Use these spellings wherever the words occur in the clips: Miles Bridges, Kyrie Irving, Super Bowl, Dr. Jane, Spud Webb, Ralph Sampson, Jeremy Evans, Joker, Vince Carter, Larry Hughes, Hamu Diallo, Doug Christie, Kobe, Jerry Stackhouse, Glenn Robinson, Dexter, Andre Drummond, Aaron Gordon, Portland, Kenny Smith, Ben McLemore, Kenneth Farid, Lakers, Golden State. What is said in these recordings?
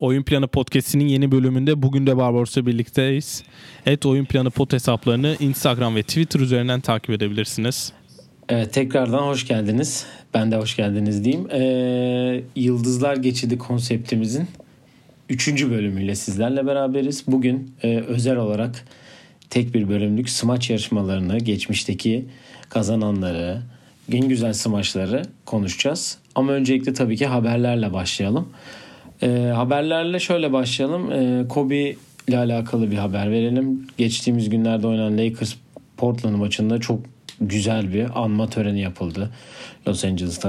Oyun Planı Podcast'inin yeni bölümünde bugün de Barbaros'la birlikteyiz. Oyun Planı Pod hesaplarını Instagram ve Twitter üzerinden takip edebilirsiniz. Evet, tekrardan hoş geldiniz. Ben de hoş geldiniz diyeyim. Yıldızlar Geçidi konseptimizin 3. bölümüyle sizlerle beraberiz. Bugün özel olarak tek bir bölümlük smaç yarışmalarını, geçmişteki kazananları, en güzel smaçları konuşacağız. Ama öncelikle tabii ki haberlerle başlayalım. Haberlerle şöyle başlayalım. Kobe ile alakalı bir haber verelim. Geçtiğimiz günlerde oynanan Lakers Portland maçında çok güzel bir anma töreni yapıldı Los Angeles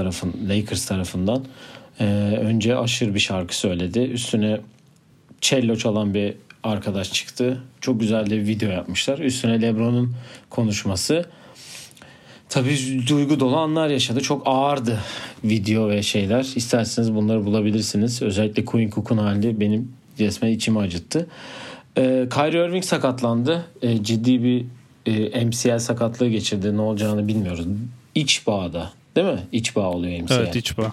Lakers tarafından. Önce Usher bir şarkı söyledi. Üstüne cello çalan bir arkadaş çıktı. Çok güzel de bir video yapmışlar. Üstüne LeBron'un konuşması. Tabii duygu dolu anlar yaşadı. Çok ağırdı video ve şeyler. İsterseniz bunları bulabilirsiniz. Özellikle Queen Cook'un hali benim resmen içimi acıttı. Kyrie Irving sakatlandı. Ciddi bir MCL sakatlığı geçirdi. Ne olacağını bilmiyoruz. İç bağda, değil mi? İç bağ oluyor MCL. Evet, iç bağ.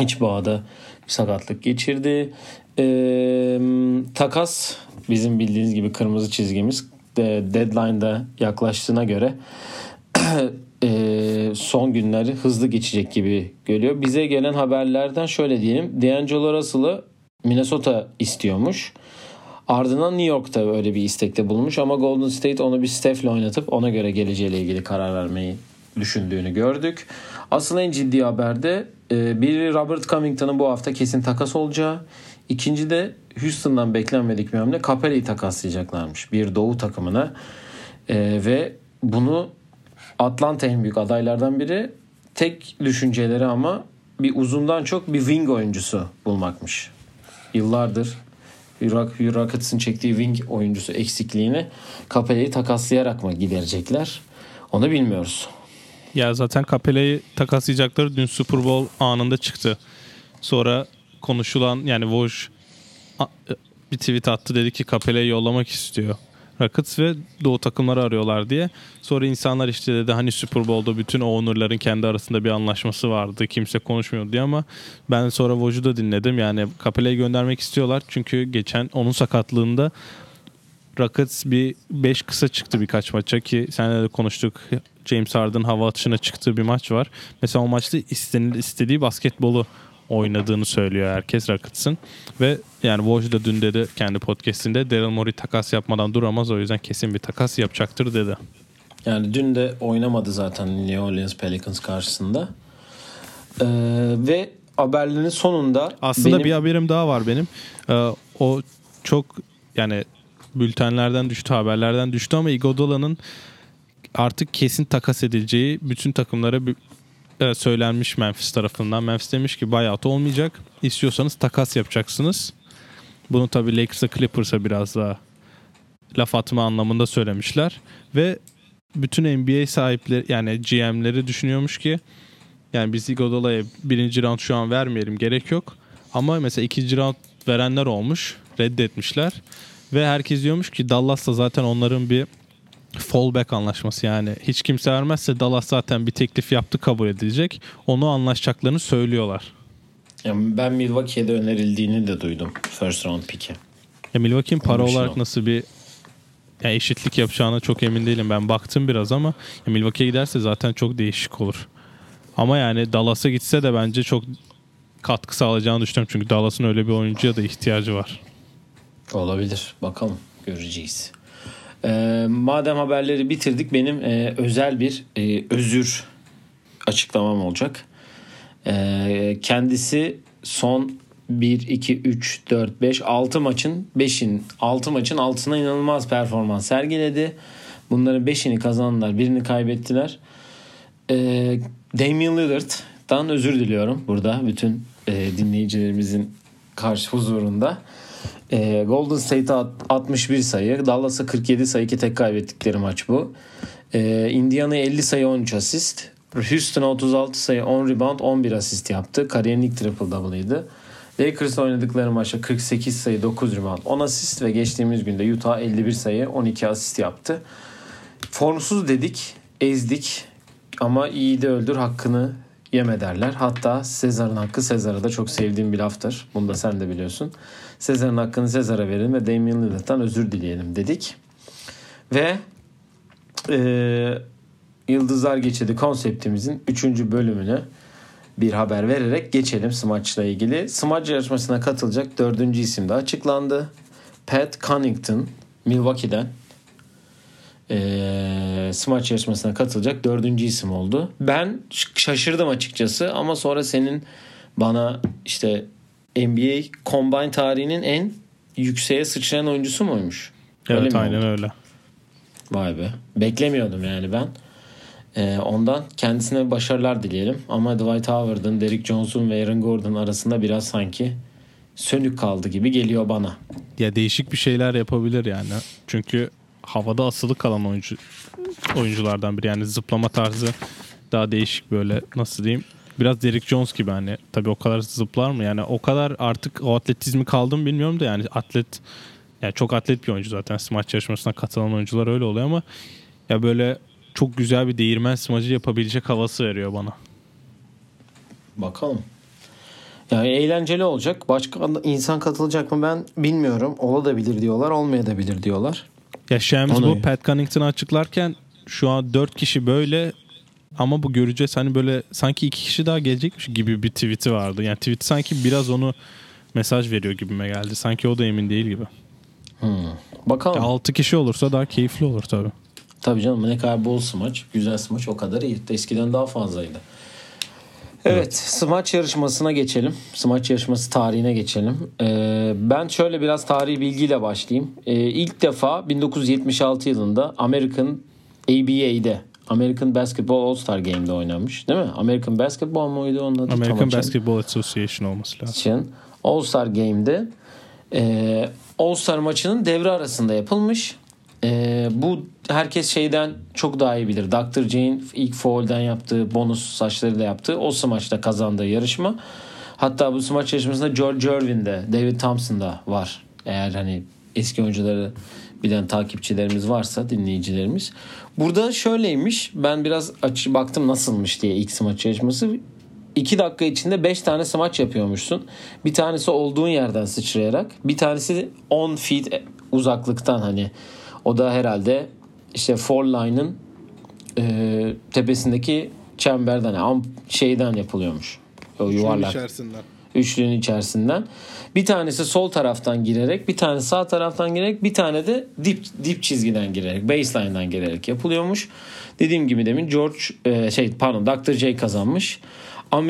İç bağda bir sakatlık geçirdi. Takas bizim bildiğiniz gibi kırmızı çizgimiz. Deadline'da yaklaştığına göre son günleri hızlı geçecek gibi görüyor. Bize gelen haberlerden şöyle diyelim. D'Angelo Russell'ı Minnesota istiyormuş. Ardından New York'ta öyle bir istekte bulunmuş ama Golden State onu bir Steph'le oynatıp ona göre geleceğiyle ilgili karar vermeyi düşündüğünü gördük. Asıl en ciddi haberde biri Robert Covington'ın bu hafta kesin takas olacağı. İkinci de Houston'dan beklenmedik bir hamle. Capela'yı takaslayacaklarmış bir doğu takımına. Ve bunu Atlanta en büyük adaylardan biri. Tek düşünceleri ama bir uzundan çok bir wing oyuncusu bulmakmış. Yıllardır Rockets'ın çektiği wing oyuncusu eksikliğini Capela'yı takaslayarak mı giderecekler? Onu bilmiyoruz. Ya zaten Capela'yı takaslayacakları dün Super Bowl anında çıktı. Sonra konuşulan, yani Woj bir tweet attı, dedi ki Capela'yı yollamak istiyor Rockets ve doğu takımları arıyorlar diye. Sonra insanlar işte dedi hani Super Bowl'da bütün o onurların kendi arasında bir anlaşması vardı, kimse konuşmuyordu diye, ama ben sonra Woj'u da dinledim. Yani Capela'yı göndermek istiyorlar çünkü geçen onun sakatlığında Rockets bir 5 kısa çıktı birkaç maça, ki seninle de konuştuk. James Harden hava atışına çıktığı bir maç var. Mesela o maçta istediği basketbolu oynadığını söylüyor herkes Rockets'ın. Ve yani Woj da dün dedi kendi podcast'inde Daryl Morey takas yapmadan duramaz, o yüzden kesin bir takas yapacaktır dedi. Yani dün de oynamadı zaten New Orleans Pelicans karşısında. Ve haberlerin sonunda aslında bir haberim daha var benim. O çok yani bültenlerden düştü, haberlerden düştü ama Iguodala'nın artık kesin takas edileceği bütün takımlara söylenmiş Memphis tarafından. Memphis demiş ki buyout olmayacak. İstiyorsanız takas yapacaksınız. Bunu tabii Lakers'a, Clippers'a biraz daha laf atma anlamında söylemişler. Ve bütün NBA sahipleri, yani GM'leri düşünüyormuş ki yani biz Iguodala'ya birinci round şu an vermeyelim, gerek yok. Ama mesela ikinci round verenler olmuş, reddetmişler. Ve herkes diyormuş ki Dallas'ta zaten onların bir fallback anlaşması, yani hiç kimse vermezse Dallas zaten bir teklif yaptı, kabul edilecek. Onu anlaşacaklarını söylüyorlar. Yani ben Milwaukee'de önerildiğini de duydum first round pick'e. Milwaukee'nin para olarak nasıl bir eşitlik yapacağına çok emin değilim. Ben baktım biraz ama Milwaukee'ye giderse zaten çok değişik olur. Ama yani Dallas'a gitse de bence çok katkı sağlayacağını düşünüyorum. Çünkü Dallas'ın öyle bir oyuncuya da ihtiyacı var. Olabilir. Bakalım. Göreceğiz. Madem haberleri bitirdik, benim özel bir özür açıklamam olacak. Kendisi son 1, 2, 3, 4, 5, 6 maçın 6'sına inanılmaz performans sergiledi. Bunların 5'ini kazandılar, birini kaybettiler. Damian Lillard'dan özür diliyorum burada bütün dinleyicilerimizin karşı huzurunda. Golden State'e 61 sayı, Dallas'a 47 sayı, ki tek kaybettikleri maç bu. Indiana'ya 50 sayı 13 asist, Houston'a 36 sayı 10 rebound 11 asist yaptı. Kariyerin ilk triple double'ıydı. Lakers'la oynadıkları maçta 48 sayı 9 rebound 10 asist ve geçtiğimiz günde Utah 51 sayı 12 asist yaptı. Formsuz dedik, ezdik ama iyi de öldür hakkını yeme derler. Hatta Cesar'ın hakkı Cesar'a da çok sevdiğim bir laftır. Bunu da sen de biliyorsun. Cesar'ın hakkını Cesar'a verelim ve Damian Lillard'dan özür dileyelim dedik. Ve Yıldızlar Geçidi konseptimizin 3. bölümünü bir haber vererek geçelim smaçla ilgili. Smaç yarışmasına katılacak 4. isim de açıklandı. Pat Connaughton Milwaukee'den smaç yarışmasına katılacak 4. isim oldu. Ben şaşırdım açıkçası ama sonra senin bana işte NBA Combine tarihinin en yükseğe sıçrayan oyuncusu muymuş? Evet öyle aynen oldu? Öyle. Vay be. Beklemiyordum yani ben. Ondan kendisine başarılar dileyelim. Ama Dwight Howard'ın, Derrick Jones'un ve Aaron Gordon arasında biraz sanki sönük kaldı gibi geliyor bana. Ya değişik bir şeyler yapabilir yani. Çünkü havada asılı kalan oyunculardan biri. Yani zıplama tarzı daha değişik böyle nasıl diyeyim. Biraz Derrick Jones gibi hani. Tabii o kadar zıplar mı? Yani o kadar artık o atletizmi kaldı mı bilmiyorum da yani yani çok atlet bir oyuncu zaten. Smaç yarışmasına katılan oyuncular öyle oluyor ama ya böyle çok güzel bir değirmen smacı yapabilecek havası veriyor bana. Bakalım. Yani eğlenceli olacak. Başka insan katılacak mı ben bilmiyorum. Olabilir diyorlar, olmayabilir diyorlar. Ya şeyimiz bu Pat Connaughton'ı açıklarken şu an 4 kişi böyle ama bu göreceğiz hani böyle sanki 2 kişi daha gelecekmiş gibi bir tweet'i vardı. Yani tweet sanki biraz onu mesaj veriyor gibime geldi. Sanki o da emin değil gibi. Bakalım. Ya 6 kişi olursa daha keyifli olur tabii. Tabii canım ne kadar bol smaç, güzel smaç o kadar iyi. Eskiden daha fazlaydı. Evet, smaç yarışmasına geçelim. Smaç yarışması tarihine geçelim. Ben şöyle biraz tarihi bilgiyle başlayayım. İlk defa 1976 yılında American Basketball All-Star Game'de oynanmış. Değil mi? American Basketball mıydı onun adı? American Basketball Association olması lazım. All-Star Game'de All-Star maçının devre arasında yapılmış. Bu herkes şeyden çok daha iyi bilir. Dr. Jane ilk foul'den yaptığı bonus saçlarıyla yaptığı o smaçta kazandığı yarışma. Hatta bu smaç yarışmasında George Irving'de, David Thompson'da var. Eğer hani eski oyuncuları bilen takipçilerimiz varsa, dinleyicilerimiz. Burada şöyleymiş. Ben biraz baktım nasılmış diye ilk smaç yarışması. 2 dakika içinde 5 tane smaç yapıyormuşsun. Bir tanesi olduğun yerden sıçrayarak. Bir tanesi 10 feet uzaklıktan hani. O da herhalde işte foul line'ın tepesindeki çemberden, şeyden yapılıyormuş. O yuvarlak. Üçlünün içerisinden. Bir tanesi sol taraftan girerek, bir tanesi sağ taraftan girerek, bir tane de dip çizgiden girerek, baseline'dan girerek yapılıyormuş. Dediğim gibi demin Dr. J kazanmış. Ama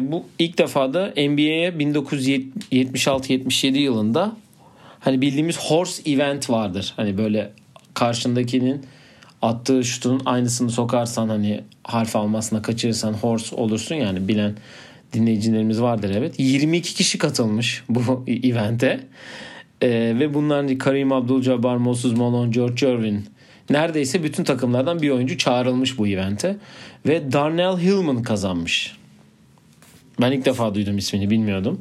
bu ilk defa da NBA'ye 1976-77 yılında hani bildiğimiz horse event vardır. Hani böyle karşındakinin attığı şutun aynısını sokarsan hani harf almasına kaçırırsan horse olursun yani bilen dinleyicilerimiz vardır evet. 22 kişi katılmış bu event'e. Ve bunların Kareem Abdul-Jabbar, Moses Malone, George Irving neredeyse bütün takımlardan bir oyuncu çağrılmış bu event'e. Ve Darnell Hillman kazanmış. Ben ilk defa duydum ismini bilmiyordum.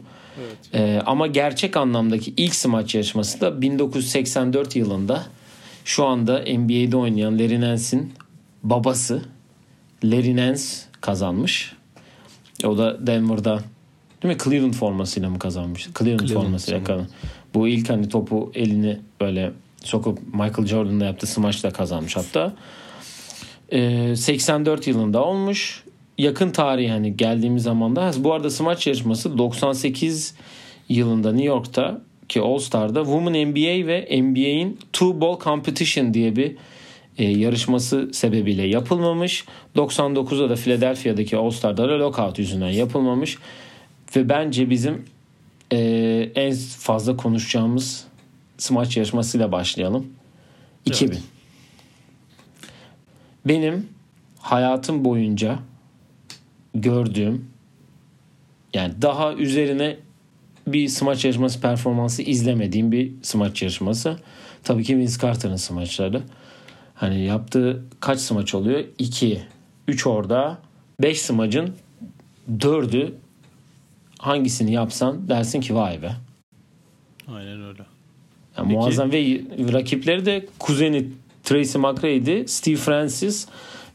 Evet. Ama gerçek anlamdaki ilk smaç yarışması da 1984 yılında şu anda NBA'de oynayan Larry Nance'in babası Larry Nance kazanmış. O da Denver'da değil mi? Cleveland formasıyla mı kazanmış? Cleveland formasıyla kazanmış. Bu ilk hani topu elini böyle sokup Michael Jordan'la yaptığı smaçla kazanmış hatta. 84 yılında olmuş. Yakın tarih hani geldiğimiz zaman da bu arada smaç yarışması 98 yılında New York'ta ki All Star'da Women NBA ve NBA'in Two Ball Competition diye bir yarışması sebebiyle yapılmamış. 99'da da Philadelphia'daki All Star'da lockout yüzünden yapılmamış. Ve bence bizim en fazla konuşacağımız smaç yarışmasıyla başlayalım. 2000. Evet. Benim hayatım boyunca gördüğüm yani daha üzerine bir smaç yarışması performansı izlemediğim bir smaç yarışması. Tabii ki Vince Carter'ın smaçları. Hani yaptığı kaç smaç oluyor? 2, 3 orada 5 smacın 4'ü hangisini yapsan dersin ki vay be. Aynen öyle. Yani muazzam ve rakipleri de kuzeni Tracy McGrady, Steve Francis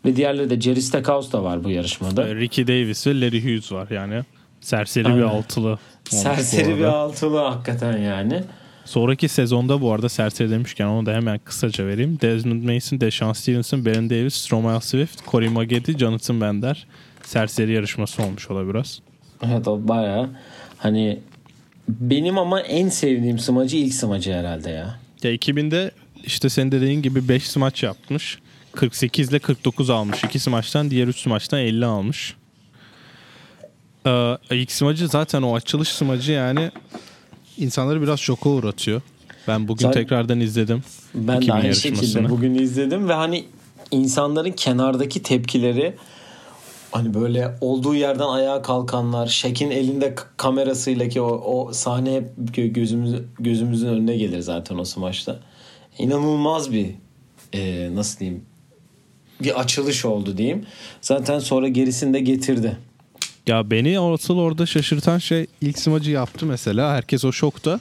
Ve diğerleri de Jerry Stackhouse da var bu yarışmada. Ricky Davis ve Larry Hughes var yani. Serseri aynen. Bir altılı. Serseri bir altılı hakikaten yani. Sonraki sezonda bu arada serseri demişken onu da hemen kısaca vereyim. Desmond Mason, DeShaun Stevenson, Baron Davis, Stromae Swift, Corey Maggette, Jonathan Van Der. Serseri yarışması olmuş ola biraz. Evet o bayağı. Hani benim ama en sevdiğim smacı ilk smacı herhalde ya. Ya 2000'de işte senin dediğin gibi 5 smaç yapmış. 48 ile 49 almış. 2 smaçtan diğer 3 smaçtan 50 almış. İlk smacı zaten o açılış smacı yani insanları biraz şoka uğratıyor. Ben bugün tekrardan izledim. Ben de aynı şekilde bugün izledim ve hani insanların kenardaki tepkileri hani böyle olduğu yerden ayağa kalkanlar, Shaq'in elinde kamerasıyla ki o sahne hep gözümüzün önüne gelir zaten o smaçta. İnanılmaz bir nasıl diyeyim bir açılış oldu diyeyim. Zaten sonra gerisini de getirdi. Ya beni asıl orada şaşırtan şey ilk smacı yaptı mesela. Herkes o şokta.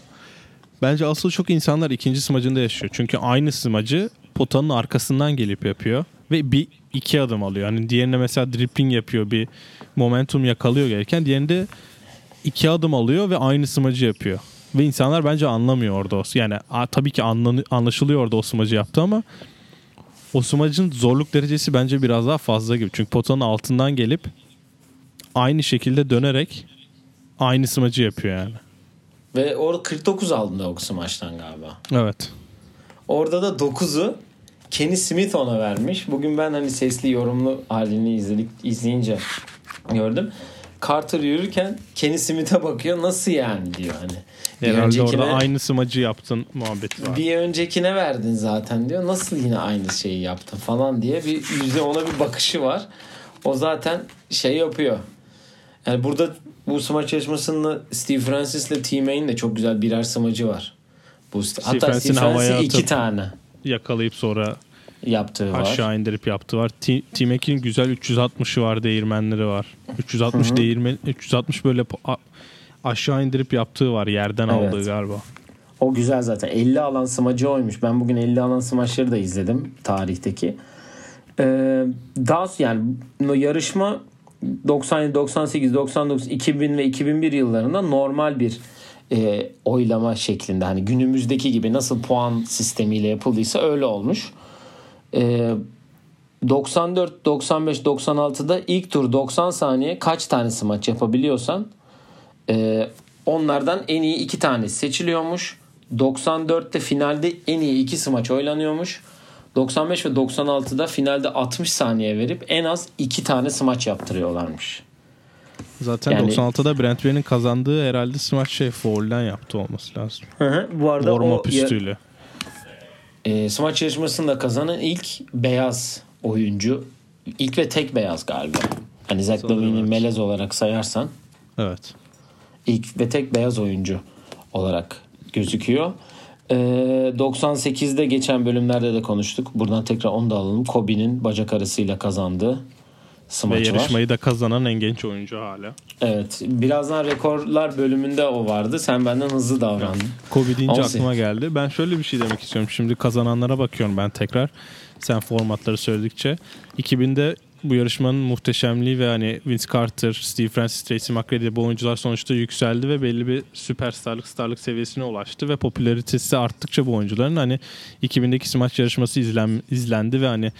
Bence asıl şok insanlar ikinci smacında yaşıyor. Çünkü aynı smacı potanın arkasından gelip yapıyor. Ve bir iki adım alıyor. Hani diğerine mesela dribbling yapıyor. Bir momentum yakalıyor gelirken. Diğerinde iki adım alıyor ve aynı smacı yapıyor. Ve insanlar bence anlamıyor orada. Yani tabii ki anlaşılıyor orada o smacı yaptı ama o smacın zorluk derecesi bence biraz daha fazla gibi. Çünkü potanın altından gelip aynı şekilde dönerek aynı smacı yapıyor yani. Ve orada 49 aldın da o smaçtan galiba. Evet. Orada da 9'u Kenny Smith ona vermiş. Bugün ben hani sesli yorumlu halini izleyince gördüm. Carter yürürken Kenny Smith'e bakıyor. Nasıl yani diyor hani. Herhalde orada aynı smacı yaptın muhabbeti var. Bir öncekine verdin zaten diyor. Nasıl yine aynı şeyi yaptın falan diye bir ona bir bakışı var. O zaten şey yapıyor. Yani burada bu smaç yarışmasında Steve Francis ile T-Main'in de çok güzel birer smacı var. Hatta Steve Francis'in 2 tane. Yakalayıp sonra yaptığı aşağı var. İndirip yaptığı var. T-Main'in güzel 360'ı var, değirmenleri var. 360 hı-hı. Değirmen 360 böyle aşağı indirip yaptığı var. Yerden evet. Aldığı galiba. O güzel zaten. 50 alan smacı oymuş. Ben bugün 50 alan smaçları da izledim tarihteki. Daha yani yarışma 97, 98, 99, 2000 ve 2001 yıllarında normal bir oylama şeklinde. Hani günümüzdeki gibi nasıl puan sistemiyle yapıldıysa öyle olmuş. 94, 95, 96'da ilk tur 90 saniye kaç tanesi maç yapabiliyorsan onlardan en iyi 2 tanesi seçiliyormuş. 94'te finalde en iyi 2 smaç oylanıyormuş. 95 ve 96'da finalde 60 saniye verip en az 2 tane smaç yaptırıyorlarmış. Zaten yani, 96'da Brent Bey'in kazandığı herhalde smaç foul'den yaptı olması lazım. Hı, bu arada warm-up üstüyle. Smaç yarışmasında kazanan ilk beyaz oyuncu. İlk ve tek beyaz galiba. Hani Zach Lavine'i evet. Melez olarak sayarsan. Evet. İlk ve tek beyaz oyuncu olarak gözüküyor. 98'de geçen bölümlerde de konuştuk. Buradan tekrar onu da alalım. Kobe'nin bacak arasıyla kazandığı smaç var. Ve yarışmayı da kazanan en genç oyuncu hala. Evet. Birazdan rekorlar bölümünde o vardı. Sen benden hızlı davrandın. Evet. Kobe deyince aklıma geldi. Ben şöyle bir şey demek istiyorum. Şimdi kazananlara bakıyorum ben tekrar. Sen formatları söyledikçe. 2000'de bu yarışmanın muhteşemliği ve hani Vince Carter, Steve Francis, Tracy McGrady bu oyuncular sonuçta yükseldi ve belli bir starlık seviyesine ulaştı ve popülaritesi arttıkça bu oyuncuların hani 2000'deki smaç yarışması izlendi ve hani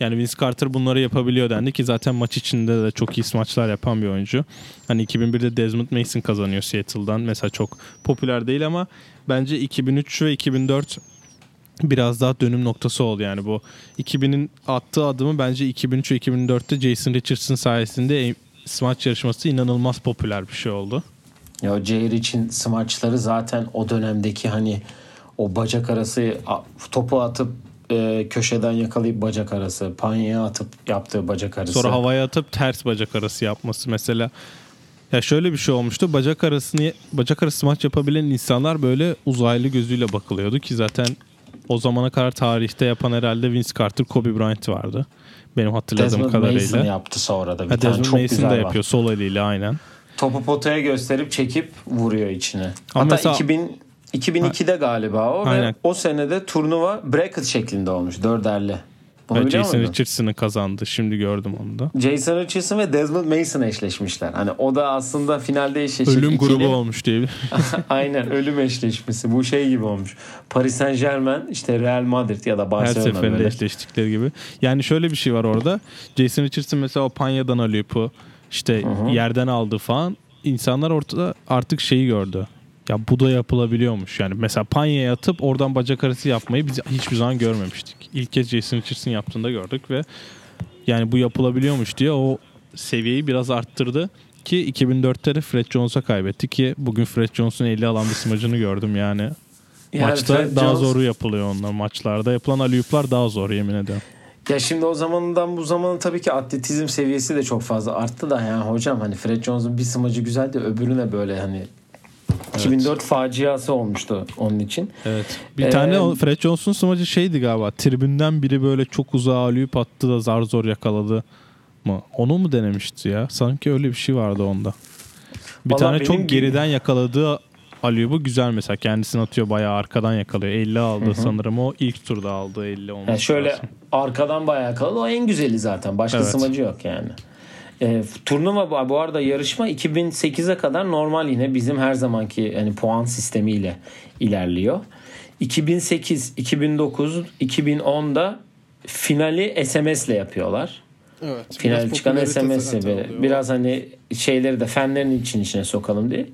yani Vince Carter bunları yapabiliyor dendi ki zaten maç içinde de çok iyi smaçlar yapan bir oyuncu. Hani 2001'de Desmond Mason kazanıyor Seattle'dan. Mesela çok popüler değil ama bence 2003 ve 2004 biraz daha dönüm noktası oldu yani bu 2000'in attığı adımı bence 2003 ve 2004'te Jason Richardson sayesinde smaç yarışması inanılmaz popüler bir şey oldu. Ya J. Rich'in smaçları zaten o dönemdeki hani o bacak arası topu atıp köşeden yakalayıp bacak arası, panyaya atıp yaptığı bacak arası. Sonra havaya atıp ters bacak arası yapması mesela. Ya şöyle bir şey olmuştu. Bacak arası smaç yapabilen insanlar böyle uzaylı gözüyle bakılıyordu ki zaten o zamana kadar tarihte yapan herhalde Vince Carter, Kobe Bryant vardı. Benim hatırladığım Desmond kadarıyla. Desmond Mason yaptı sonra da bir tane Desmond çok Mason güzel var. Desmond Mason da yapıyor sol eliyle aynen. Topu potaya gösterip çekip vuruyor içine. Ama hatta mesela, 2002'de galiba o. Aynen. Ve o senede turnuva bracket şeklinde olmuş dörderli. Jason Richardson'ı kazandı. Şimdi gördüm onu da. Jason Richardson ve Desmond Mason eşleşmişler. Hani o da aslında finalde eşleşmiş. Ölüm grubu olmuş diye. Aynen, ölüm eşleşmesi. Bu şey gibi olmuş. Paris Saint-Germain işte Real Madrid ya da Barcelona. Her seferinde böyle eşleştikleri gibi. Yani şöyle bir şey var orada. Jason Richardson mesela o Panya'dan alıyordu. İşte yerden aldı falan. İnsanlar ortada artık şeyi gördü. Ya bu da yapılabiliyormuş. Yani mesela Panya'ya atıp oradan bacak arası yapmayı biz hiçbir zaman görmemiştik. İlk kez Jason Richardson yaptığında gördük ve yani bu yapılabiliyormuş diye o seviyeyi biraz arttırdı ki 2004'te de Fred Jones'a kaybetti ki bugün Fred Jones'un 50 alan bir smacını gördüm yani. Maçta Fred daha Jones... zoru yapılıyor onlar maçlarda. Yapılan alley-oop'lar daha zor yemin ederim. Ya şimdi o zamandan bu zamana tabii ki atletizm seviyesi de çok fazla arttı da yani hocam hani Fred Jones'un bir smacı güzel de öbürüne böyle hani 2004 faciası olmuştu onun için. Evet. Bir tane Fred Jones'un smacı şeydi galiba. Tribünden biri böyle çok uzağa lüp attı da zar zor yakaladı mı? Onu mu denemişti ya? Sanki öyle bir şey vardı onda. Bir tane çok geriden yakaladığı alıyor bu güzel mesela. Kendisini atıyor bayağı arkadan yakalıyor. 50 aldı sanırım o ilk turda aldığı 50 olması. Yani şöyle lazım. Arkadan bayağı yakaladı. O en güzeli zaten. Başka smacı yok yani. Turnuva bu arada yarışma 2008'e kadar normal yine bizim her zamanki hani puan sistemiyle ilerliyor. 2008, 2009, 2010'da finali SMS ile yapıyorlar. Evet. Finali çıkan SMS ile biraz hani şeyleri de fenlerin içine sokalım diye.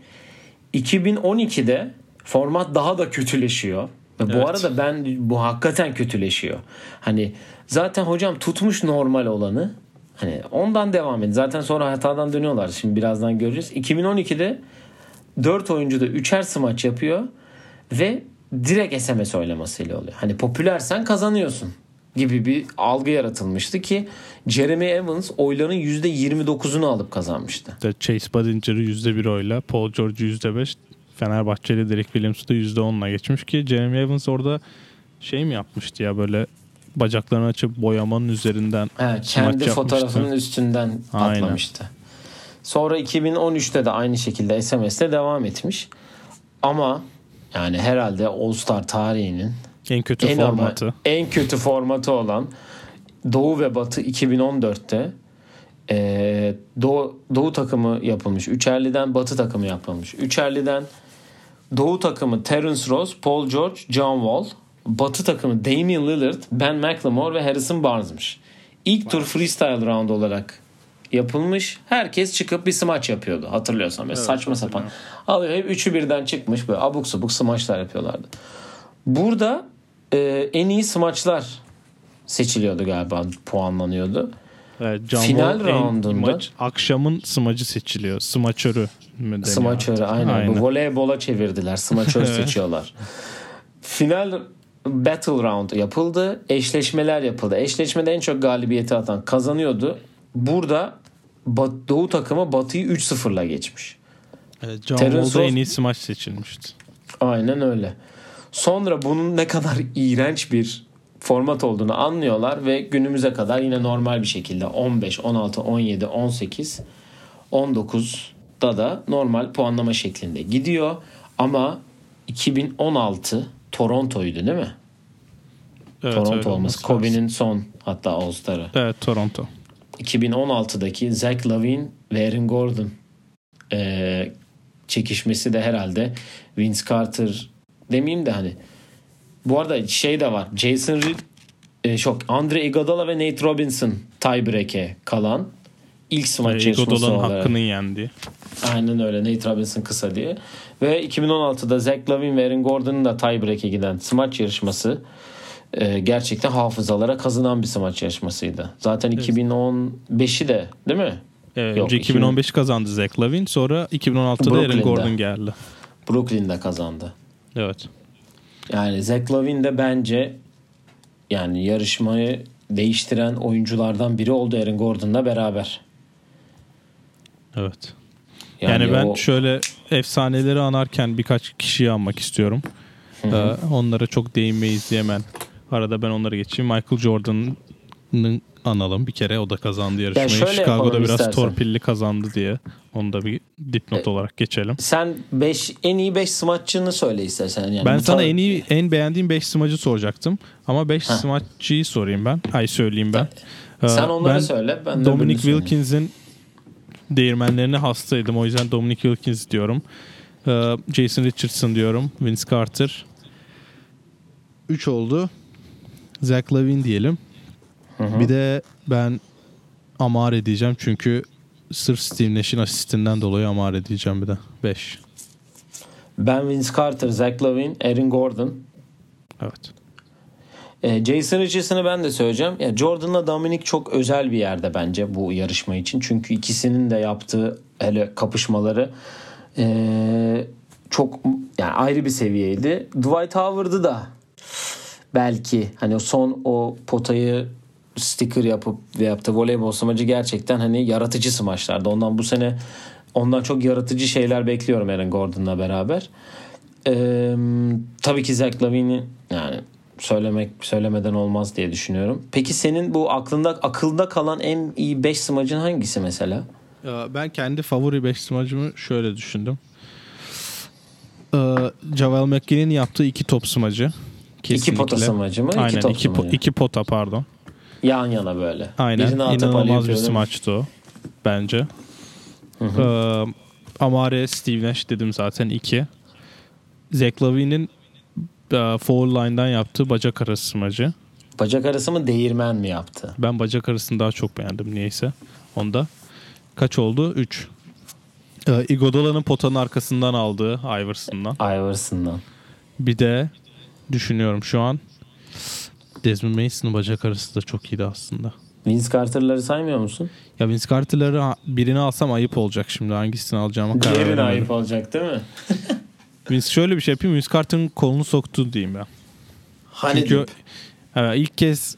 2012'de format daha da kötüleşiyor. Evet. Bu arada bu hakikaten kötüleşiyor. Hani zaten hocam tutmuş normal olanı. Hani ondan devam edin. Zaten sonra hatadan dönüyorlar. Şimdi birazdan göreceğiz. 2012'de 4 oyuncu da 3'er smaç yapıyor ve direkt SMS oylamasıyla oluyor. Hani popülersen kazanıyorsun gibi bir algı yaratılmıştı ki Jeremy Evans oyların %29'unu alıp kazanmıştı. Chase Badinger'ı %1 oyla, Paul George'u %5, Fenerbahçeli Derek Williams'ı da %10'la geçmiş ki Jeremy Evans orada şey mi yapmıştı ya böyle bacaklarını açıp boyamanın üzerinden kendi fotoğrafının üstünden patlamıştı. Aynen. Sonra 2013'te de aynı şekilde SMS'le devam etmiş. Ama yani herhalde All Star tarihinin en kötü formatı olan Doğu ve Batı 2014'te Doğu takımı yapılmış. Üçerliden Batı takımı yapılmış. Üçerliden Doğu takımı Terence Ross, Paul George, John Wall. Batı takımı Damian Lillard, Ben McLemore ve Harrison Barnes'mış. İlk tur freestyle round olarak yapılmış. Herkes çıkıp bir smaç yapıyordu. Hatırlıyorsan mesela saçma sapan. Alıyor hep üçü birden çıkmış böyle abuk subuk smaçlar yapıyorlardı. Burada en iyi smaçlar seçiliyordu galiba, puanlanıyordu. Evet, final roundunda akşamın smacı seçiliyor. Smaçörü aynen. Bu voleybola çevirdiler. Smaçör seçiyorlar. Final Battle Round yapıldı. Eşleşmeler yapıldı. Eşleşmede en çok galibiyeti atan kazanıyordu. Burada Doğu takımı Batı'yı 3-0'la geçmiş. Evet, John Wall'da en iyi smaç seçilmişti. Aynen öyle. Sonra bunun ne kadar iğrenç bir format olduğunu anlıyorlar ve günümüze kadar yine normal bir şekilde 15, 16, 17, 18, 19'da da normal puanlama şeklinde gidiyor. Ama 2016 Toronto'ydu değil mi? Evet, Toronto olması. Kobe'nin son hatta All-Star'ı. Evet, Toronto. 2016'daki Zach LaVine ve Aaron Gordon çekişmesi de herhalde Vince Carter demeyeyim de hani bu arada şey de var. Andre Iguodala ve Nate Robinson tiebreak'e kalan ilk smaç yarışması olarak. Iguodala'nın hakkını yendi. Aynen öyle. Nate Robinson kısa diye. Ve 2016'da Zach LaVine ve Aaron Gordon'un da tiebreak'e giden smaç yarışması gerçekten hafızalara kazınan bir smaç yarışmasıydı. Zaten 2015'i de değil mi? Evet, yok, 2015 kazandı Zach LaVine. Sonra 2016'da Aaron Gordon geldi. Brooklyn'de kazandı. Evet. Yani Zach LaVine de bence yani yarışmayı değiştiren oyunculardan biri oldu Aaron Gordon'la beraber. Evet. Yani ben şöyle efsaneleri anarken birkaç kişiyi anmak istiyorum. Onlara çok değinmeyiz diye hemen arada ben onlara geçeyim. Michael Jordan'ın analım. Bir kere o da kazandı yarışmayı. Chicago'da biraz istersen torpilli kazandı diye. Onu da bir dipnot olarak geçelim. Sen en iyi 5 smaççını söyle istersen. Yani ben sana en beğendiğim 5 smacı soracaktım. Ama 5 smaççıyı sorayım ben. Söyleyeyim ben. Sen onları söyle. Ben Dominic Wilkins'in değirmenlerine hastaydım. O yüzden Dominic Wilkins diyorum. Jason Richardson diyorum. Vince Carter. 3 oldu. Zach LaVine diyelim. Hı-hı. Bir de ben Amare diyeceğim. Çünkü sırf Steve Nash'in asistinden dolayı Amare diyeceğim bir de. 5. Ben Vince Carter, Zach LaVine, Aaron Gordon. Evet. Jason Richardson'ı ben de söyleyeceğim. Ya Jordan'la Dominic çok özel bir yerde bence bu yarışma için. Çünkü ikisinin de yaptığı hele kapışmaları çok yani ayrı bir seviyeydi. Dwight Howard'ı da belki hani o potayı sticker yapıp ve yaptığı voleybol smacı gerçekten hani yaratıcı smaçlardı. Ondan bu sene çok yaratıcı şeyler bekliyorum Aaron Gordon'la beraber. Tabii ki Zach LaVine'i yani söylemeden olmaz diye düşünüyorum. Peki senin bu akılda kalan en iyi 5 smacın hangisi mesela? Ben kendi favori 5 smacımı şöyle düşündüm. JaVale McGee'nin yaptığı 2 top smacı. Kesinlikle. 2 pota smacı mı? Aynen, 2 pota pardon. Yan yana böyle. Aynen. İnanılmaz bir smaçtı o bence. Amare, Steve Nash dedim zaten 2. Zach LaVine'in foul line'dan yaptığı bacak arası smacı. Bacak arası mı değirmen mi yaptı? Ben bacak arasını daha çok beğendim niyeyse. Onda. Kaç oldu? 3. Iguodala'nın potanın arkasından aldığı Iverson'dan. Bir de düşünüyorum şu an. Desmond Mason'ın bacak arası da çok iyiydi aslında. Vince Carter'ları saymıyor musun? Ya Vince Carter'ları birini alsam ayıp olacak şimdi. Hangisini alacağıma karar veremedim. Diğerini ayıp olacak değil mi? Vince şöyle bir şey yapayım. Vince Carter'ın kolunu soktu diyeyim ben. Hani çünkü ilk kez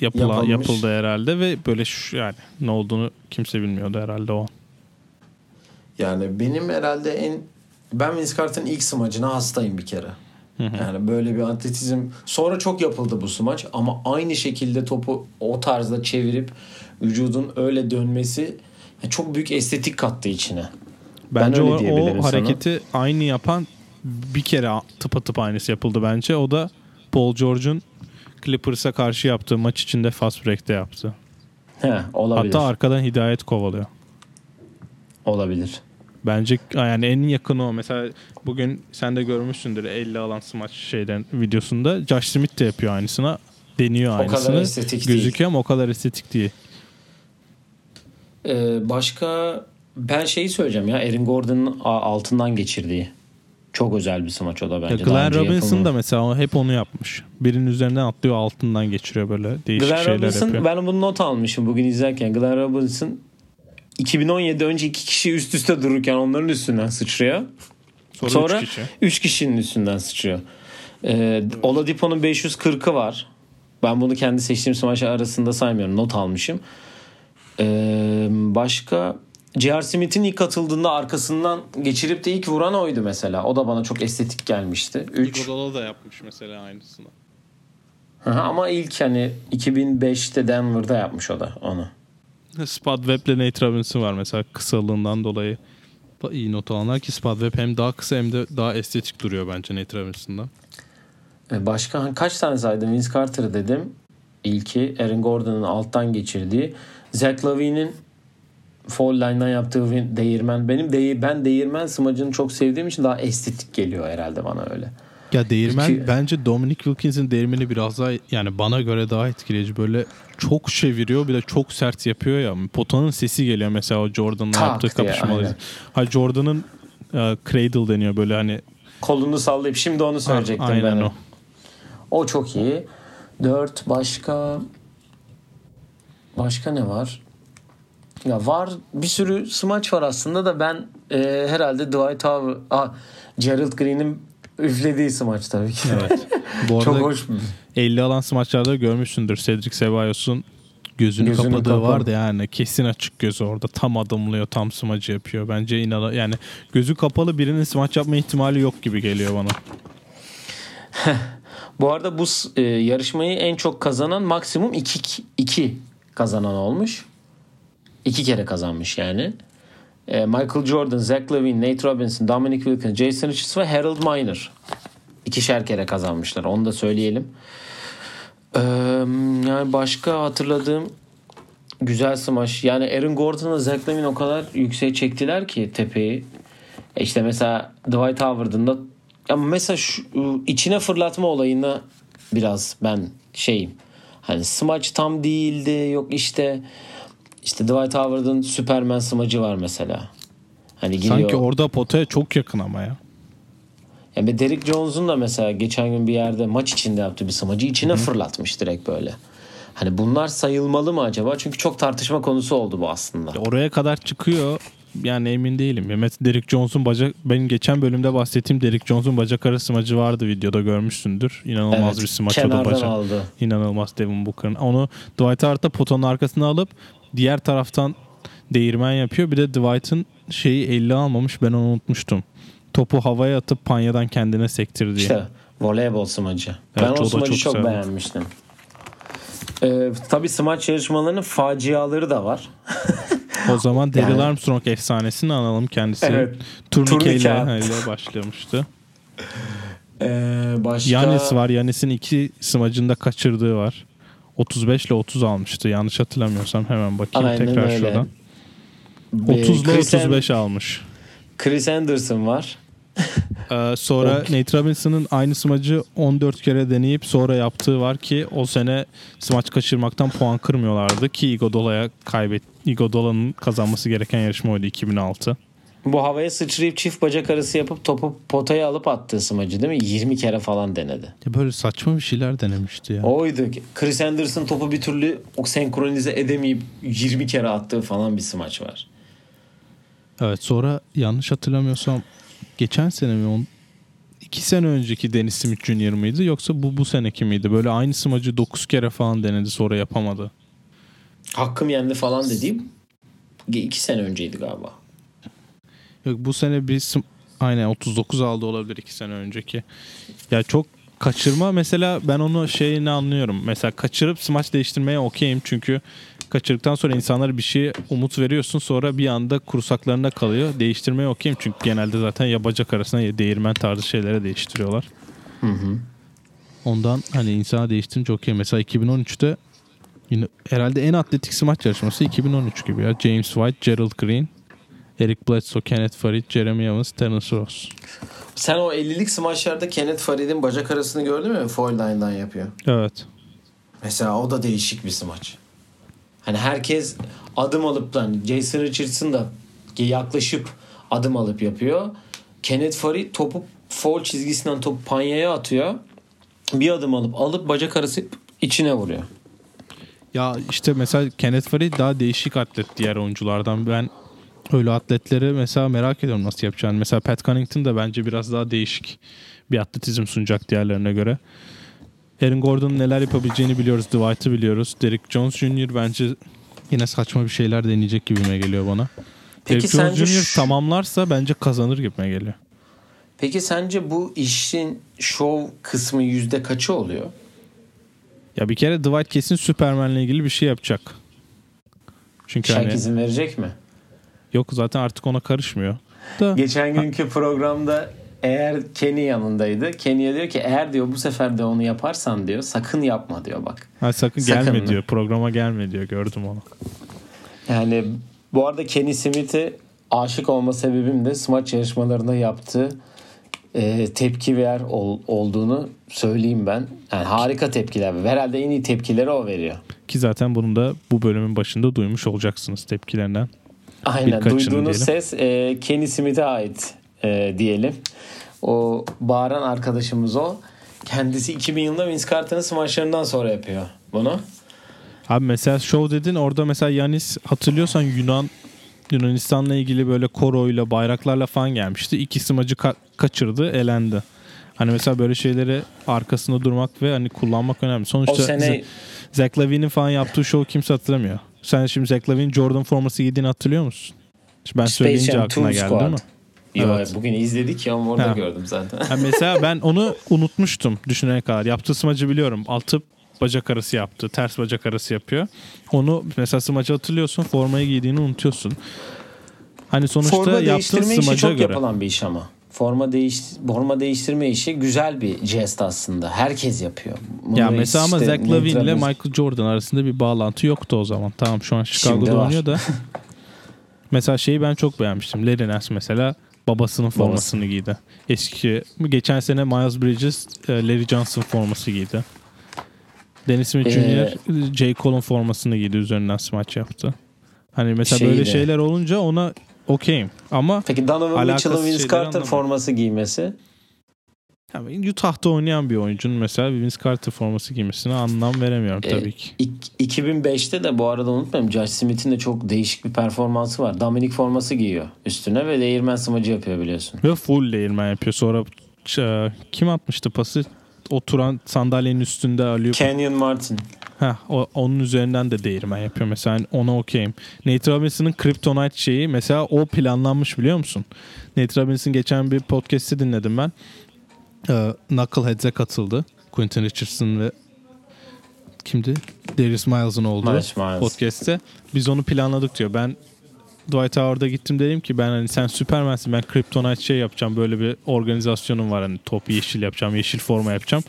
yapıldı herhalde ve böyle yani ne olduğunu kimse bilmiyordu herhalde o. Yani benim herhalde ben Vince Carter'ın ilk smacına hastayım bir kere. Yani böyle bir atletizm. Sonra çok yapıldı bu smaç ama aynı şekilde topu o tarzda çevirip vücudun öyle dönmesi çok büyük estetik kattı içine. Bence o hareketi aynı yapan bir kere tıpatıp aynısı yapıldı bence. O da Paul George'un Clippers'a karşı yaptığı maç içinde fast break'te yaptı. Olabilir. Hatta arkadan Hidayet kovalıyor. Olabilir. Bence yani en yakını o. Mesela bugün sen de görmüşsündür 50 alan smaç videosunda Josh Smith de yapıyor aynısını. Deniyor aynısını. O kadar estetik gözüküyor değil. Ama o kadar estetik değil. Başka ben söyleyeceğim ya Aaron Gordon'ın altından geçirdiği. Çok özel bir smaç o da bence. Glenn Robinson da mesela hep onu yapmış. Birinin üzerinden atlıyor altından geçiriyor böyle değişik Glenn şeyler Robinson, yapıyor. Ben bunu not almışım bugün izlerken. Glenn Robinson 2017 önce 2 kişi üst üste dururken onların üstünden sıçrıyor. Sonra 3 kişinin üstünden sıçrıyor. Oladipo'nun 540'ı var. Ben bunu kendi seçtiğim smaç arasında saymıyorum. Not almışım. Başka J.R. Smith'in ilk atıldığında arkasından geçirip de ilk vuran oydu mesela. O da bana çok estetik gelmişti. 3. Iguodala da yapmış mesela aynısını. Ama ilk 2005'te Denver'da yapmış o da onu. Spud Webb'le Nate Robinson var mesela kısalığından dolayı iyi not alanlar ki Spud Webb hem daha kısa hem de daha estetik duruyor bence Nate Robinson'dan. Başka kaç tane saydım? Vince Carter dedim. İlki Aaron Gordon'ın alttan geçirdiği. Zach LaVine'in foul line'dan yaptığı değirmen. Ben değirmen smacını çok sevdiğim için daha estetik geliyor herhalde bana öyle. Ya değirmen bence Dominic Wilkins'in değirmeni biraz daha yani bana göre daha etkileyici. Böyle çok çeviriyor bir de çok sert yapıyor ya. Potanın sesi geliyor mesela o Jordan'la yaptığı kapışmaları. Jordan'ın cradle deniyor böyle hani. Kolunu sallayıp şimdi onu söyleyecektim ben. O çok iyi. 4 başka ne var? Ya var bir sürü smaç var aslında da ben herhalde Dwight Howard, Gerald Green'in üflediği smaç tabii ki. Evet. Bu arada çok hoş. 50 alan smaçlarda görmüşsündür Cedric Cebalos'un gözünü kapadığı vardı yani kesin açık gözü orada tam adımlıyor tam smacı yapıyor. Bence yani gözü kapalı birinin smaç yapma ihtimali yok gibi geliyor bana. Bu arada bu yarışmayı en çok kazanan maksimum 2 kazanan olmuş. 2 kere kazanmış yani. Michael Jordan, Zach LaVine, Nate Robinson, Dominic Wilkins, Jason Richardson ve Harold Miner 2'şer kere kazanmışlar. Onu da söyleyelim. Yani başka hatırladığım güzel smaç. Yani Aaron Gordon'la Zach LaVine o kadar yükseğe çektiler ki tepeyi. İşte mesela Dwight Howard'ın da ama mesela şu, içine fırlatma olayına biraz ben şeyim. Hani smaç tam değildi. Yok işte Dwight Howard'ın Superman smacı var mesela. Hani gidiyor. Sanki orada potaya çok yakın ama ya. Yani Derrick Jones'un da mesela geçen gün bir yerde maç içinde yaptığı bir smacı içine fırlatmış direkt böyle. Hani bunlar sayılmalı mı acaba? Çünkü çok tartışma konusu oldu bu aslında. Oraya kadar çıkıyor. Yani emin değilim. Derrick Jones'un benim geçen bölümde bahsettiğim Derrick Jones'un bacak arası smacı vardı, videoda görmüşsündür. İnanılmaz bir smaç oldu bacağı. İnanılmaz Devin Booker'ın. Onu Dwight Howard'a potanın arkasına alıp diğer taraftan değirmen yapıyor. Bir de Dwight'ın şeyi elle almamış. Ben onu unutmuştum. Topu havaya atıp panyadan kendine sektir diye. İşte voleybol smacı. Evet, ben o smacı çok beğenmiştim. Tabii smaç yarışmalarının faciaları da var. O zaman Daryl yani, Armstrong efsanesini analım kendisi. Evet, turnikeyle başlamıştı. Başka... Yanis var. Yanis'in 2 smacında kaçırdığı var. 35 ile 30 almıştı. Yanlış hatırlamıyorsam hemen bakayım. Aynen tekrar öyle. Şuradan. 30 ile 35 almış. Chris Anderson var. Sonra Nate Robinson'ın aynı smacı 14 kere deneyip sonra yaptığı var ki o sene smaç kaçırmaktan puan kırmıyorlardı ki Iguodala'ya Iguodala'nın kazanması gereken yarışma oydu 2006. Bu havaya sıçrayıp çift bacak arası yapıp topu potaya alıp attığı smacı değil mi? 20 kere falan denedi. Ya böyle saçma bir şeyler denemişti ya. Oydu. Chris Anderson topu bir türlü senkronize edemeyip 20 kere attığı falan bir smaç var. Evet, sonra yanlış hatırlamıyorsam geçen sene mi 2 sene önceki Dennis Smith Junior mıydı yoksa bu seneki miydi? Böyle aynı smacı 9 kere falan denedi sonra yapamadı. Hakkım yendi falan dediğim 2 sene önceydi galiba. Yok bu sene aynen 39 aldı olabilir 2 sene önceki. Ya çok kaçırma mesela ben onu şeyini anlıyorum. Mesela kaçırıp smaç değiştirmeye okeyim çünkü kaçırdıktan sonra insanlara bir şeye umut veriyorsun sonra bir anda kursaklarında kalıyor. Değiştirmeye okeyim çünkü genelde zaten ya bacak arasına ya değirmen tarzı şeylere değiştiriyorlar. Hı. Ondan hani insana değiştirince okey. Mesela 2013'te yine herhalde en atletik smaç yarışması 2013 gibi ya. James White, Gerald Green, Eric Bledsoe, Kenneth Farid, Jeremy Evans, Terence Ross. Sen o 50'lik smaçlarda Kenneth Farid'in bacak arasını gördün mü? Foil line'dan yapıyor. Evet. Mesela o da değişik bir smaç. Hani herkes adım alıp Jason Richardson da yaklaşıp adım alıp yapıyor. Kenneth Farid topu foul çizgisinden topu panyaya atıyor. Bir adım alıp bacak arası içine vuruyor. Ya işte mesela Kenneth Farid daha değişik atlet diğer oyunculardan. Ben öyle atletleri mesela merak ediyorum nasıl yapacağını. Mesela Pat Connaughton da bence biraz daha değişik bir atletizm sunacak diğerlerine göre. Aaron Gordon'un neler yapabileceğini biliyoruz. Dwight'ı biliyoruz. Derrick Jones Jr. bence yine saçma bir şeyler deneyecek gibime geliyor bana. Derrick Jones Jr. tamamlarsa bence kazanır gibime geliyor. Peki sence bu işin şov kısmı %kaçı oluyor? Ya bir kere Dwight kesin Superman'le ilgili bir şey yapacak. Çünkü Şak izin verecek mi? Yok zaten artık ona karışmıyor. Geçen günkü programda eğer Kenny yanındaydı. Kenny'ye diyor ki eğer diyor bu sefer de onu yaparsan diyor sakın yapma diyor bak. Ha, sakın gelme diyor. Programa gelme diyor. Gördüm onu. Yani bu arada Kenny Smith'e aşık olma sebebim de smaç yarışmalarında yaptığı tepki ver olduğunu söyleyeyim ben. Yani harika tepkiler. Herhalde en iyi tepkileri o veriyor. Ki zaten bunu da bu bölümün başında duymuş olacaksınız tepkilerinden. Aynen. Duyduğunuz ses Kenny Smith'e ait. Diyelim. O bağıran arkadaşımız o. Kendisi 2000 yılında Vince Carter'ın smaçlarından sonra yapıyor bunu. Abi mesela şov dedin orada mesela Yanis hatırlıyorsan Yunanistan'la ilgili böyle koroyla bayraklarla falan gelmişti. 2 smacı kaçırdı, elendi. Hani mesela böyle şeyleri arkasında durmak ve hani kullanmak önemli. Sonuçta Zach LaVine'in falan yaptığı şov kimse hatırlamıyor. Sen şimdi Zach LaVine Jordan forması giydiğini hatırlıyor musun? Ben söyleyince aklına geldi ama. Evet. Bugün izledik ya orada gördüm zaten. Mesela ben onu unutmuştum düşünene kadar. Yaptığı smacı biliyorum. Atıp bacak arası yaptı. Ters bacak arası yapıyor. Onu mesela smaçı hatırlıyorsun. Formayı giydiğini unutuyorsun. Hani sonuçta forma değiştirme işi çok göre yapılan bir iş ama. Forma değiştirme işi güzel bir jest aslında. Herkes yapıyor. Bunu ya mesela ama işte Zach LaVine ile Michael Jordan arasında bir bağlantı yoktu o zaman. Tamam şu an Chicago'da oynuyor da. Mesela şeyi ben çok beğenmiştim. Larry Nance mesela babasının formasını giydi. Geçen sene Miles Bridges Larry Johnson forması giydi. Dennis Smith Jr. J. Cole'un formasını giydi. Üzerinden smaç yaptı. Hani mesela böyle şeyler olunca ona okeyim. Ama peki Donovan Mitchell'ın Vince Carter anlamadım. Forması giymesi? Yani Utah'ta oynayan bir oyuncunun mesela Vince Carter forması giymesine anlam veremiyorum tabii ki. 2005'te de bu arada unutmayayım Josh Smith'in de çok değişik bir performansı var. Dominik forması giyiyor üstüne ve değirmen smacı yapıyor biliyorsun. Ve full değirmen yapıyor. Sonra kim atmıştı pası? Oturan sandalyenin üstünde alıyor. Kenyon Martin. Onun üzerinden de değirmen yapıyor mesela. Yani ona okeyim. Nate Robinson'ın Kryptonite şeyi mesela o planlanmış biliyor musun? Nate Robinson geçen bir podcast'i dinledim ben. Knuckleheads'e katıldı. Quentin Richardson ve kimdi? Darius Miles'ın olduğu podcast'te. Biz onu planladık diyor. Ben Dwight Howard'a gittim dedim ki ben hani sen Superman'sin ben Kryptonite şey yapacağım. Böyle bir organizasyonum var hani top yeşil yapacağım. Yeşil forma yapacağım.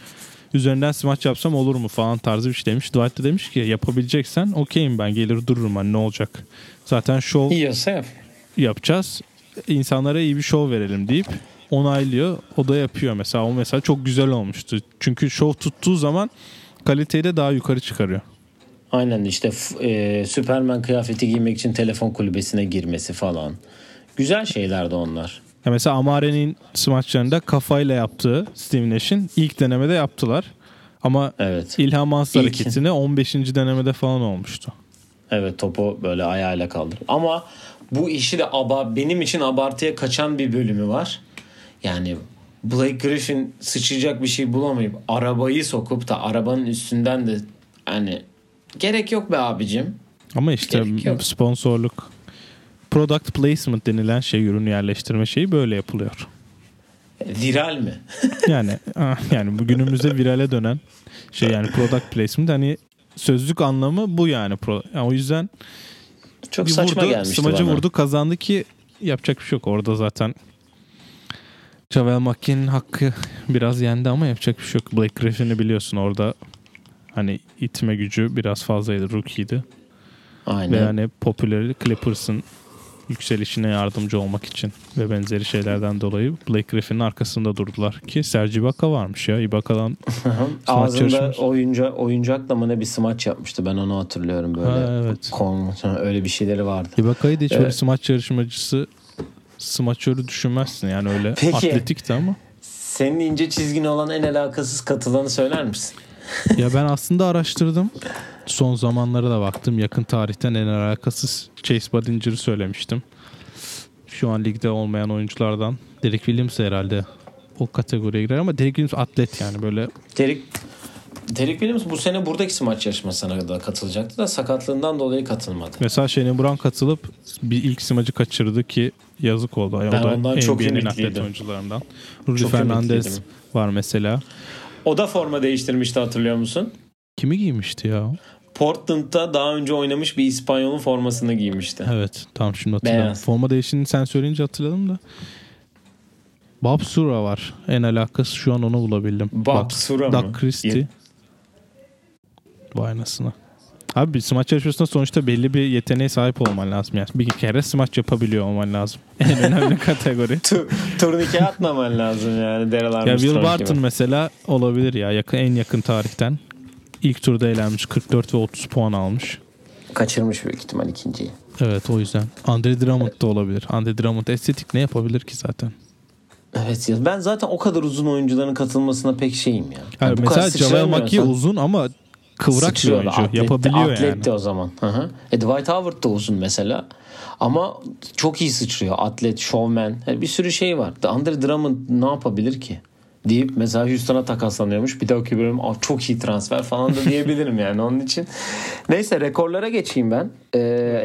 Üzerinden smaç yapsam olur mu falan tarzı bir şey demiş. Dwight da demiş ki yapabileceksen okeyim ben gelir dururum hani ne olacak. Zaten show yapacağız. İnsanlara iyi bir show verelim deyip onaylıyor. O da yapıyor mesela. O mesela çok güzel olmuştu. Çünkü show tuttuğu zaman kaliteyi de daha yukarı çıkarıyor. Aynen işte Superman kıyafeti giymek için telefon kulübesine girmesi falan. Güzel şeylerdi onlar. Ya mesela Amare'nin smaçlarında kafayla yaptığı Steve Nash'in ilk denemede yaptılar. Ama evet. İlham Mansur hareketini 15. denemede falan olmuştu. Evet topu böyle ayağıyla kaldırdı. Ama bu işi de benim için abartıya kaçan bir bölümü var. Yani Blake Griffin sıçrayacak bir şey bulamayıp arabayı sokup da arabanın üstünden de hani gerek yok be abicim. Ama işte sponsorluk product placement denilen şey ürünü yerleştirme şeyi böyle yapılıyor. Viral mi? yani günümüzde virale dönen şey yani product placement hani sözlük anlamı bu yani. O yüzden çok saçma gelmişti. Smacı vurdu kazandı ki yapacak bir şey yok orada zaten. Javel McKee'nin hakkı biraz yendi ama yapacak bir şey yok. Blake Griffin'i biliyorsun orada hani itme gücü biraz fazlaydı. Rookie'ydi. Aynen. Ve hani popüler Clippers'ın yükselişine yardımcı olmak için ve benzeri şeylerden dolayı Blake Griffin'in arkasında durdular ki Serge Ibaka varmış ya. Ibaka'dan ağzında oyuncakla mı ne bir smaç yapmıştı. Ben onu hatırlıyorum böyle. Evet. Öyle bir şeyleri vardı. Ibaka'yı da hiç öyle smaç yarışmacısı smaçörü düşünmezsin yani öyle atletikti ama. Senin ince çizgin olan en alakasız katılanı söyler misin? Ya ben aslında araştırdım. Son zamanlara da baktım. Yakın tarihten en alakasız Chase Buddinger'ı söylemiştim. Şu an ligde olmayan oyunculardan Derek Williams herhalde o kategoriye girer ama Derek Williams atlet yani böyle. Derek Williams bu sene buradaki smaç yarışmasına da katılacaktı da sakatlığından dolayı katılmadı. Mesela Shane Brown katılıp bir ilk smacı kaçırdı ki yazık oldu. Ben o ondan çok ümitliydim. Oyuncularından. Rudy Fernandez var mesela. O da forma değiştirmişti hatırlıyor musun? Kimi giymişti ya? Portland'da daha önce oynamış bir İspanyol'un formasını giymişti. Evet tamam şimdi hatırladım. Beyaz. Forma değiştiğini sen söyleyince hatırladım da. Bob Sura var. En alakası şu an onu bulabildim. Bob Sura mı? Doug Christie. Baynasına. Abi smaç yarışmasında sonuçta belli bir yeteneğe sahip olman lazım. Yani bir kere smaç yapabiliyor olman lazım. En önemli kategori. Turnike atmaman lazım yani. Ya Will Barton gibi. Mesela olabilir ya. En yakın tarihten. İlk turda elenmiş. 44 ve 30 puan almış. Kaçırmış büyük ihtimal ikinciyi. Evet o yüzden. Andre Drummond da olabilir. Andre Drummond estetik ne yapabilir ki zaten? Evet ya. Ben zaten o kadar uzun oyuncuların katılmasına pek şeyim ya. Yani mesela Javel McGee uzun ama kıvrak sıçrıyor, bir oyuncu. Yapabiliyor atletti yani. Atletti o zaman. Hı-hı. Dwight Howard da uzun mesela. Ama çok iyi sıçrıyor. Atlet, şovmen. Yani bir sürü şey var. Andre Drummond ne yapabilir ki? Deyip mesela Houston'a takaslanıyormuş. Bir de o ki bölüm çok iyi transfer falan da diyebilirim yani onun için. Neyse rekorlara geçeyim ben.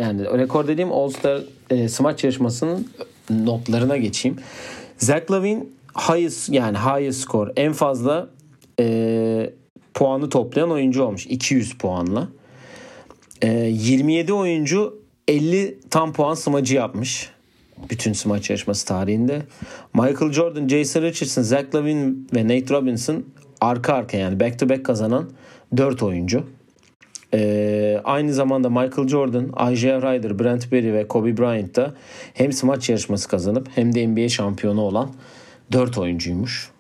Yani rekor dediğim All-Star smaç yarışmasının notlarına geçeyim. Zach LaVine highest score. En fazla puanı toplayan oyuncu olmuş. 200 puanla. 27 oyuncu 50 tam puan smacı yapmış. Bütün smaç yarışması tarihinde. Michael Jordan, Jason Richardson, Zach LaVine ve Nate Robinson arka arka, yani back to back kazanan 4 oyuncu. Aynı zamanda Michael Jordan, Isaiah Ryder, Brent Berry ve Kobe Bryant da hem smaç yarışması kazanıp hem de NBA şampiyonu olan 4 oyuncuymuş.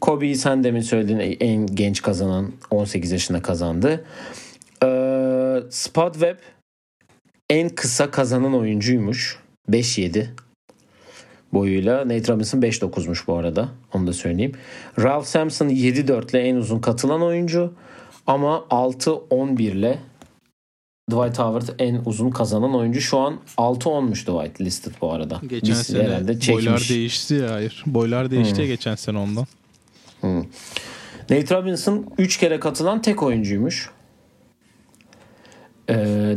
Kobe'yi sen demin söylediğin en genç kazanan, 18 yaşında kazandı. Spot Webb en kısa kazanan oyuncuymuş. 5-7 boyuyla. Nate Robinson 5-9'muş bu arada. Onu da söyleyeyim. Ralph Sampson 7-4'le en uzun katılan oyuncu. Ama 6-11'le Dwight Howard en uzun kazanan oyuncu. Şu an 6-10'muş Dwight listed bu arada. Geçen Biz sene herhalde çekmiş. Boylar değişti ya. Hayır. Boylar değişti geçen sene ondan. Nate Robinson 3 kere katılan tek oyuncuymuş.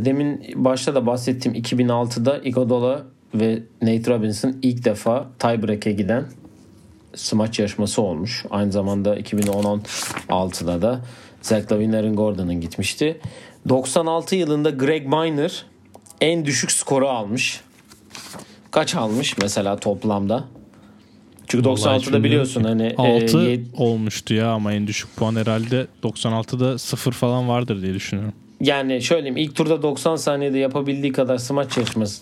Demin başta da bahsettiğim 2006'da Iguodala ve Nate Robinson ilk defa tiebreak'e giden smaç yarışması olmuş. Aynı zamanda 2016'da da Zach LaVine, Aaron Gordon'ın gitmişti. 96 yılında Greg Miner en düşük skoru almış. Kaç almış mesela toplamda? Çünkü 96'da biliyorsun hani 6 olmuştu ya, ama en düşük puan herhalde 96'da 0 falan vardır diye düşünüyorum. Yani şöyle diyeyim, ilk turda 90 saniyede yapabildiği kadar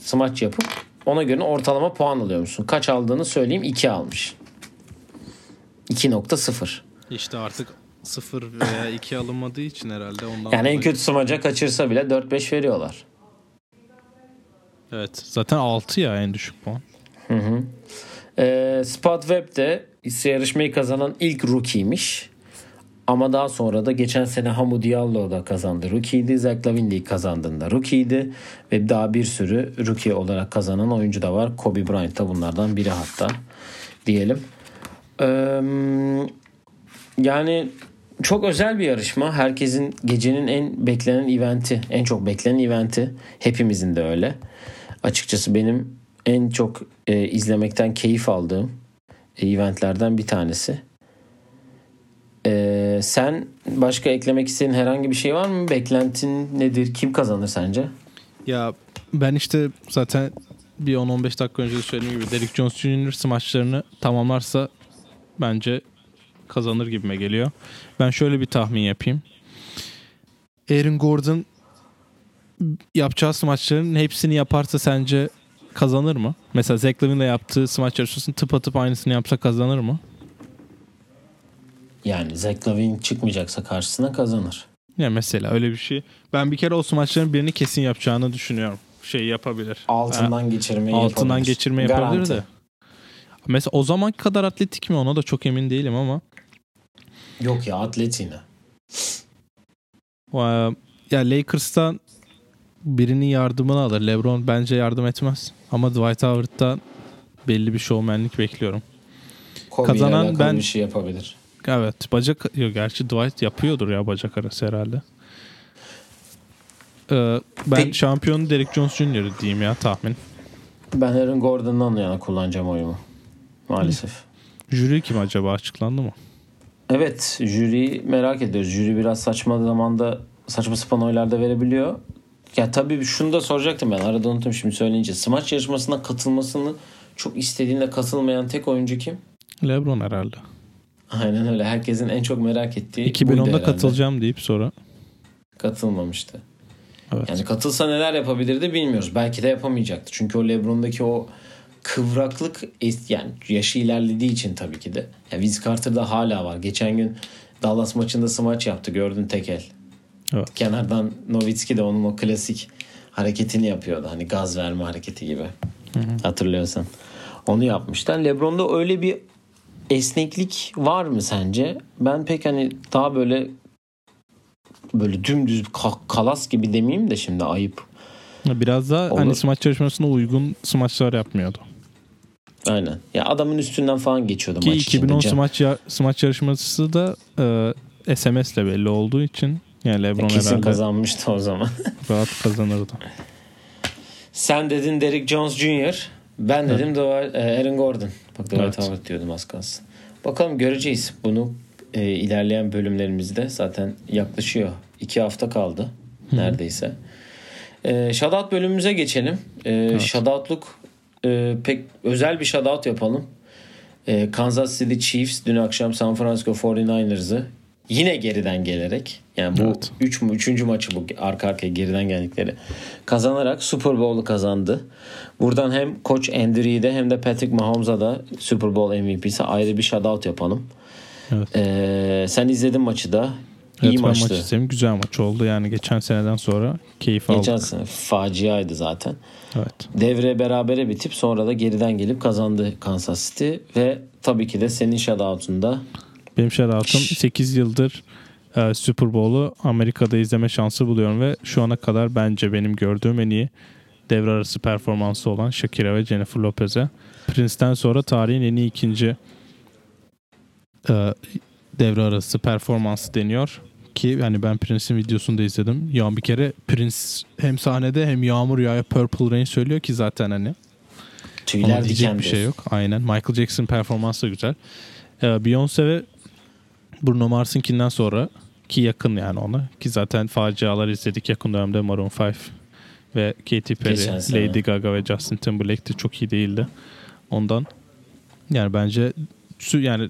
smaç yapıp ona göre ortalama puan alıyor musun? Kaç aldığını söyleyeyim, 2 almış. 2.0. İşte artık 0 veya 2 alınmadığı için herhalde ondan. Yani en kötü smaca kaçırsa bile 4-5 veriyorlar. Evet, zaten 6 ya en düşük puan. Spot Webb de yarışmayı kazanan ilk rookie'ymiş. Ama daha sonra da geçen sene Hamu Diallo da kazandı. Rookie'ydi. Zach LaVine ilk kazandığında rookie'ydi. Ve daha bir sürü rookie olarak kazanan oyuncu da var. Kobe Bryant da bunlardan biri hatta diyelim. Yani çok özel bir yarışma. Herkesin, gecenin en beklenen eventi. En çok beklenen eventi. Hepimizin de öyle. Açıkçası benim en çok izlemekten keyif aldığım eventlerden bir tanesi. Sen başka eklemek istediğin herhangi bir şey var mı? Beklentin nedir? Kim kazanır sence? Ya ben işte zaten bir 10-15 dakika önce de söylediğim gibi Derrick Jones Jr. maçlarını tamamlarsa bence kazanır gibime geliyor. Ben şöyle bir tahmin yapayım. Aaron Gordon yapacağı maçların hepsini yaparsa sence kazanır mı? Mesela Zach LaVine'le yaptığı smaç yarışmasının tıpatıp aynısını yapsa kazanır mı? Yani Zach LaVine çıkmayacaksa karşısına kazanır. Ya mesela öyle bir şey. Ben bir kere o smaçların birini kesin yapacağını düşünüyorum. Şey yapabilir. Altından geçirmeyi yapabilir de. Mesela o zaman kadar atletik mi? Ona da çok emin değilim ama. Yok ya, atlet yine. Ya Lakers'tan birinin yardımını alır. LeBron bence yardım etmez. Ama Dwight Howard'dan belli bir şovmenlik bekliyorum. Kobe'yle kazanan ben bir şey yapabilir. Evet, bacak yok, gerçi Dwight yapıyordur ya bacak arası herhalde. Ben şampiyonu Derrick Jones Jr. diyeyim ya, tahmin. Ben Aaron Gordon'dan yana kullanacağım oyumu. Maalesef. Jüri kim acaba, açıklandı mı? Evet, jüriyi merak ediyoruz. Jüri biraz saçma zamanda saçma sapan oylar da verebiliyor. Ya tabii şunu da soracaktım ben, arada unuttum şimdi söyleyince. Smaç yarışmasına katılmasını çok istediğinde katılmayan tek oyuncu kim? LeBron herhalde. Aynen öyle. Herkesin en çok merak ettiği. 2010'da katılacağım deyip sonra katılmamıştı. Evet. Yani katılsa neler yapabilirdi bilmiyoruz. Belki de yapamayacaktı. Çünkü o LeBron'daki o kıvraklık, yani yaşı ilerlediği için tabii ki de. Yani Vince Carter'da hala var. Geçen gün Dallas maçında smaç yaptı. Gördün, tek el. Evet. Kenardan Nowitzki de onun o klasik hareketini yapıyordu. Hani gaz verme hareketi gibi. Hatırlıyorsan. Onu yapmışlar. LeBron'da öyle bir esneklik var mı sence? Ben pek hani daha böyle dümdüz kalas gibi demeyeyim de şimdi ayıp. Biraz da hani smaç yarışmasına uygun smaçlar yapmıyordu. Aynen. Ya adamın üstünden falan geçiyordu maç içinde. 2010 smaç yarışması da SMS'le belli olduğu için yani LeBron kesin kazanmıştı o zaman. Rahat kazanırdı. Sen dedin Derrick Jones Jr. Ben dedim Aaron Gordon. Bak Dwight Howard diyordum az kalsın. Bakalım göreceğiz bunu. ilerleyen bölümlerimizde zaten yaklaşıyor. 2 hafta kaldı neredeyse. Shoutout bölümümüze geçelim. Evet. Shoutout'luk pek özel bir shoutout yapalım. Kansas City Chiefs dün akşam San Francisco 49ers'ı yine geriden gelerek, yani bu 3. maçı bu arka arkaya geriden geldikleri, kazanarak Super Bowl'u kazandı. Buradan hem Koç Andy Reid'e hem de Patrick Mahomes'a da, Super Bowl MVP'si, ayrı bir shoutout yapalım. Evet. Sen izledin maçı da. Evet, iyi maçtı. Maç izledim. Güzel maç oldu. Yani geçen seneden sonra keyif aldık. Geçen sene faciaydı zaten. Evet. Devre berabere bitip sonra da geriden gelip kazandı Kansas City ve tabii ki de senin shoutout'unda. Benim shoutout'um 8 yıldır Super Bowl'u Amerika'da izleme şansı buluyorum ve şu ana kadar bence benim gördüğüm en iyi devre arası performansı olan Shakira ve Jennifer Lopez'e, Prince'ten sonra tarihin en iyi 2. devre arası performansı deniyor ki, yani ben Prince'in videosunu da izledim. Ya bir kere Prince hem sahnede hem yağmur yağıyor, Purple Rain söylüyor ki zaten hani tüyler ona diyecek bir şey yok. Aynen. Michael Jackson performansı da güzel. Beyoncé ve Bruno Mars'ınkinden sonra ki yakın yani ona, ki zaten facialar izledik yakın dönemde. Maroon 5 ve Katy Perry, Lady Gaga ve Justin Timberlake de çok iyi değildi. Ondan yani bence yani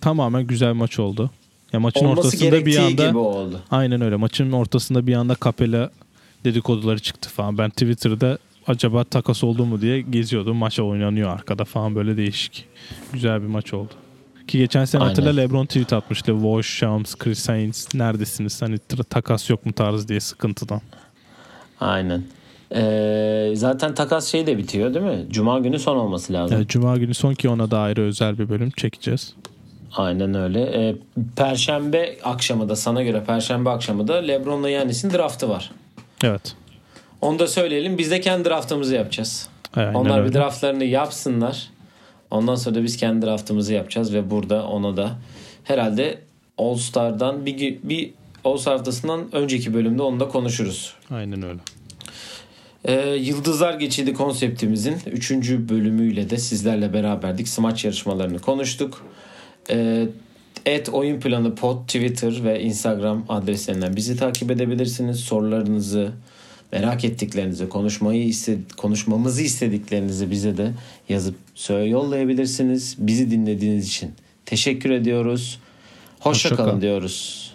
tamamen güzel maç oldu. Ya maçın olması ortasında bir anda oldu. Aynen öyle. Maçın ortasında bir anda Capela dedikoduları çıktı falan. Ben Twitter'da acaba takas oldu mu diye geziyordum. Maça oynanıyor arkada falan, böyle değişik. Güzel bir maç oldu. Ki geçen sene hatırla, LeBron tweet atmıştı. Woj, Shams, Chris Haynes neredesiniz? Hani takas yok mu tarzı diye, sıkıntıdan. Aynen. Zaten takas şey de bitiyor değil mi? Cuma günü son olması lazım. Evet, Cuma günü son, ki ona da ayrı özel bir bölüm çekeceğiz. Aynen öyle. Perşembe akşamı da, sana göre Perşembe akşamı da LeBron'la Yannis'in draftı var. Evet. Onu da söyleyelim. Biz de kendi draftımızı yapacağız. Aynen. Onlar öyle bir draftlarını yapsınlar. Ondan sonra da biz kendi draftımızı yapacağız ve burada ona da herhalde All Star'dan bir All Star haftasından önceki bölümde onu da konuşuruz. Aynen öyle. Yıldızlar Geçidi konseptimizin 3. bölümüyle de sizlerle beraberdik. Smaç yarışmalarını konuştuk. Oyun Planı Pod, Twitter ve Instagram adreslerinden bizi takip edebilirsiniz. Sorularınızı, merak ettiklerinizi, konuşmamızı istediklerinizi bize de yazıp yollayabilirsiniz. Bizi dinlediğiniz için teşekkür ediyoruz. Hoşça kalın diyoruz.